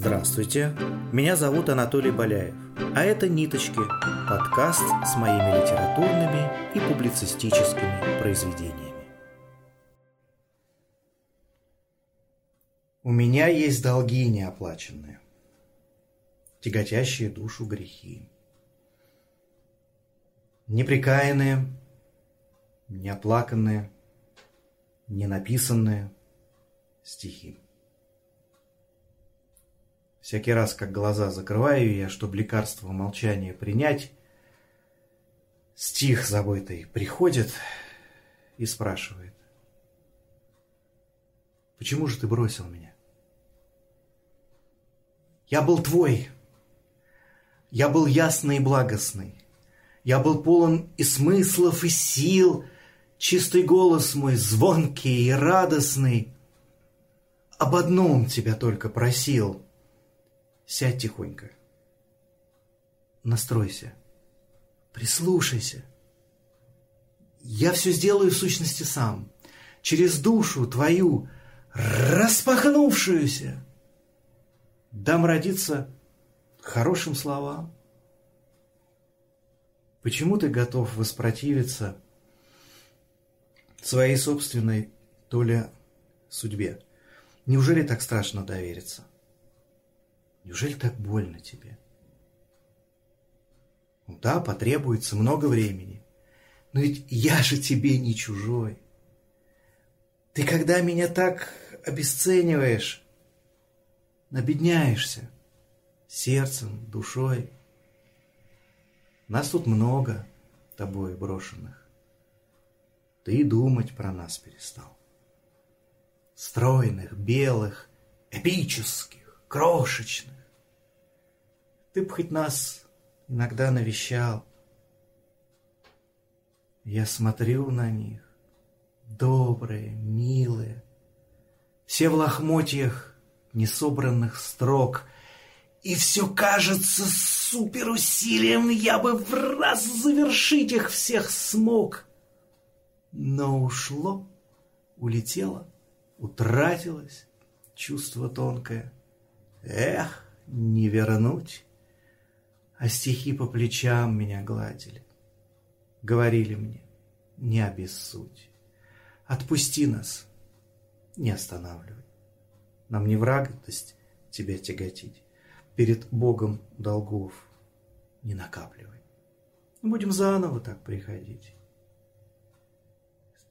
Здравствуйте, меня зовут Анатолий Боляев, а это «Ниточки» – подкаст с моими литературными и публицистическими произведениями. У меня есть долги неоплаченные, тяготящие душу грехи, непрекаянные, неоплаканные, ненаписанные стихи. Всякий раз, как глаза закрываю я, чтобы лекарство молчания принять, стих забытый приходит и спрашивает: «Почему же ты бросил меня? Я был твой, я был ясный и благостный, я был полон и смыслов, и сил, чистый голос мой, звонкий и радостный. Об одном тебя только просил. Сядь тихонько, настройся, прислушайся. Я все сделаю в сущности сам, через душу твою, распахнувшуюся. Дам родиться хорошим словам. Почему ты готов воспротивиться своей собственной, то ли судьбе? Неужели так страшно довериться? Неужели так больно тебе? Да, потребуется много времени. Но ведь я же тебе не чужой. Ты когда меня так обесцениваешь, обедняешься сердцем, душой. Нас тут много тобой брошенных. Ты и думать про нас перестал. Стройных, белых, эпических, крошечных. Ты б хоть нас иногда навещал. Я смотрю на них, добрые, милые, все в лохмотьях несобранных строк, и все кажется суперусилием, я бы в раз завершить их всех смог. Но ушло, улетело, утратилось чувство тонкое. Эх, не вернуть. А стихи по плечам меня гладили. Говорили мне: не обессудь. Отпусти нас, не останавливай. Нам не в радость тебя тяготить. Перед Богом долгов не накапливай. Будем заново так приходить.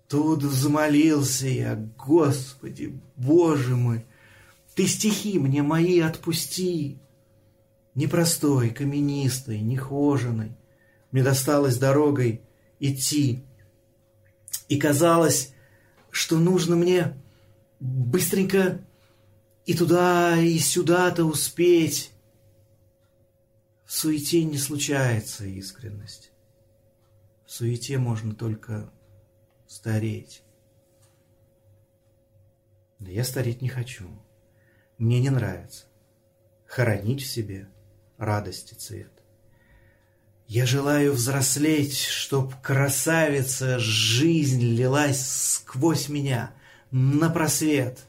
Тут взмолился я: Господи, Боже мой, Ты стихи мне мои отпусти. Непростой, каменистой, нехоженной мне досталось дорогой идти. И казалось, что нужно мне быстренько и туда, и сюда-то успеть. В суете не случается искренность. В суете можно только стареть. Да я стареть не хочу. Мне не нравится хоронить в себе радости цвет. Я желаю взрослеть, чтоб красавица жизнь лилась сквозь меня на просвет.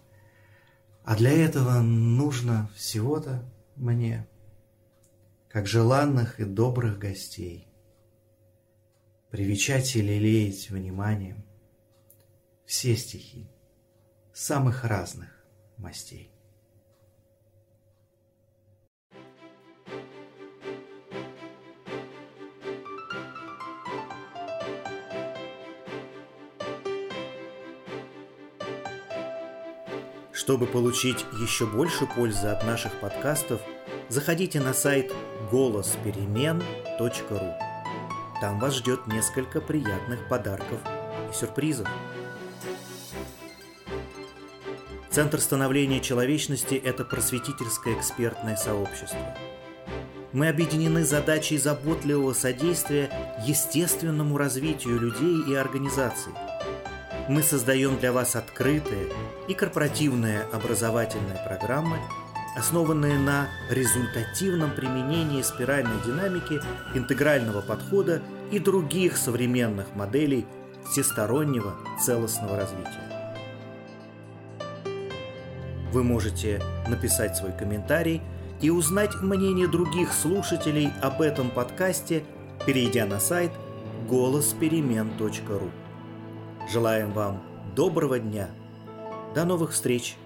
А для этого нужно всего-то мне, как желанных и добрых гостей, привечать и лелеять вниманием все стихи самых разных мастей. Чтобы получить еще больше пользы от наших подкастов, заходите на сайт golosperemen.ru. Там вас ждет несколько приятных подарков и сюрпризов. Центр восстановления человечности – это просветительское экспертное сообщество. Мы объединены задачей заботливого содействия естественному развитию людей и организаций. Мы создаем для вас открытые и корпоративные образовательные программы, основанные на результативном применении спиральной динамики, интегрального подхода и других современных моделей всестороннего целостного развития. Вы можете написать свой комментарий и узнать мнение других слушателей об этом подкасте, перейдя на сайт golosperemen.ru. Желаем вам доброго дня. До новых встреч!